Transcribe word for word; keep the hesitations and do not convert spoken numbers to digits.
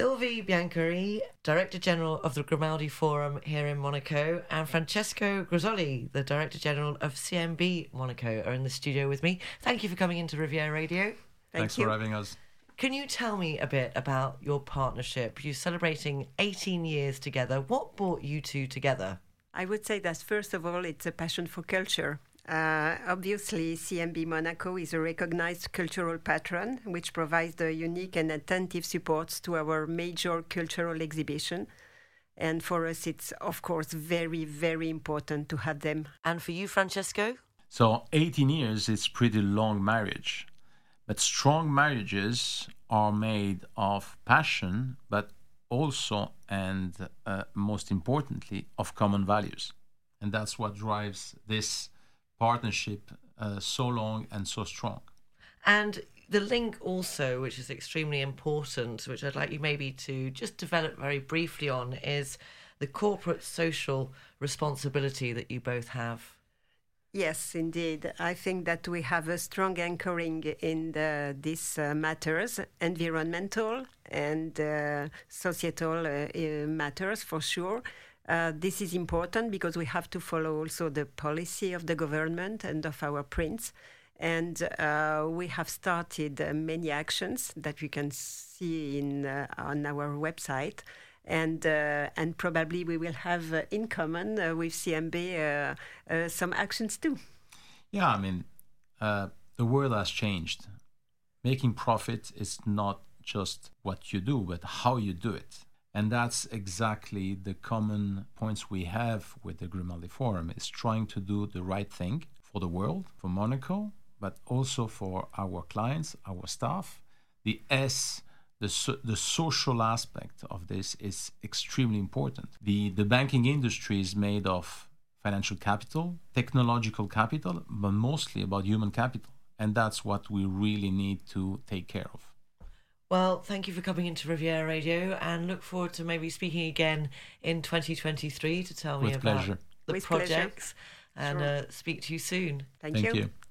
Sylvie Biancheri, Director General of the Grimaldi Forum here in Monaco, and Francesco Grosoli, the Director General of C M B Monaco, are in the studio with me. Thank you for coming into Riviera Radio. Thank Thanks you. for having us. Can you tell me a bit about your partnership? You're celebrating eighteen years together. What brought you two together? I would say that, first of all, it's a passion for culture. Uh, obviously, C M B Monaco is a recognized cultural patron, which provides the unique and attentive supports to our major cultural exhibition. And for us, it's, of course, very, very important to have them. And for you, Francesco? So eighteen years is pretty long marriage. But strong marriages are made of passion, but also, and uh, most importantly, of common values. And that's what drives this partnership uh, so long and so strong. And the link also, which is extremely important, which I'd like you maybe to just develop very briefly on, is the corporate social responsibility that you both have. Yes, indeed. I think that we have a strong anchoring in the, these uh, matters, environmental and uh, societal uh, matters for sure. Uh, this is important because we have to follow also the policy of the government and of our prince. And uh, we have started uh, many actions that we can see in uh, on our website. And uh, and probably we will have uh, in common uh, with C M B uh, uh, some actions too. Yeah, I mean, uh, the world has changed. Making profit is not just what you do, but how you do it. And that's exactly the common points we have with the Grimaldi Forum. It's trying to do the right thing for the world, for Monaco, but also for our clients, our staff. The S, the so, the social aspect of this is extremely important. The, the banking industry is made of financial capital, technological capital, but mostly about human capital. And that's what we really need to take care of. Well, thank you for coming into Riviera Radio, and look forward to maybe speaking again in twenty twenty-three to tell me With about pleasure. the With projects pleasure. and sure. uh, speak to you soon. Thank, thank you. you.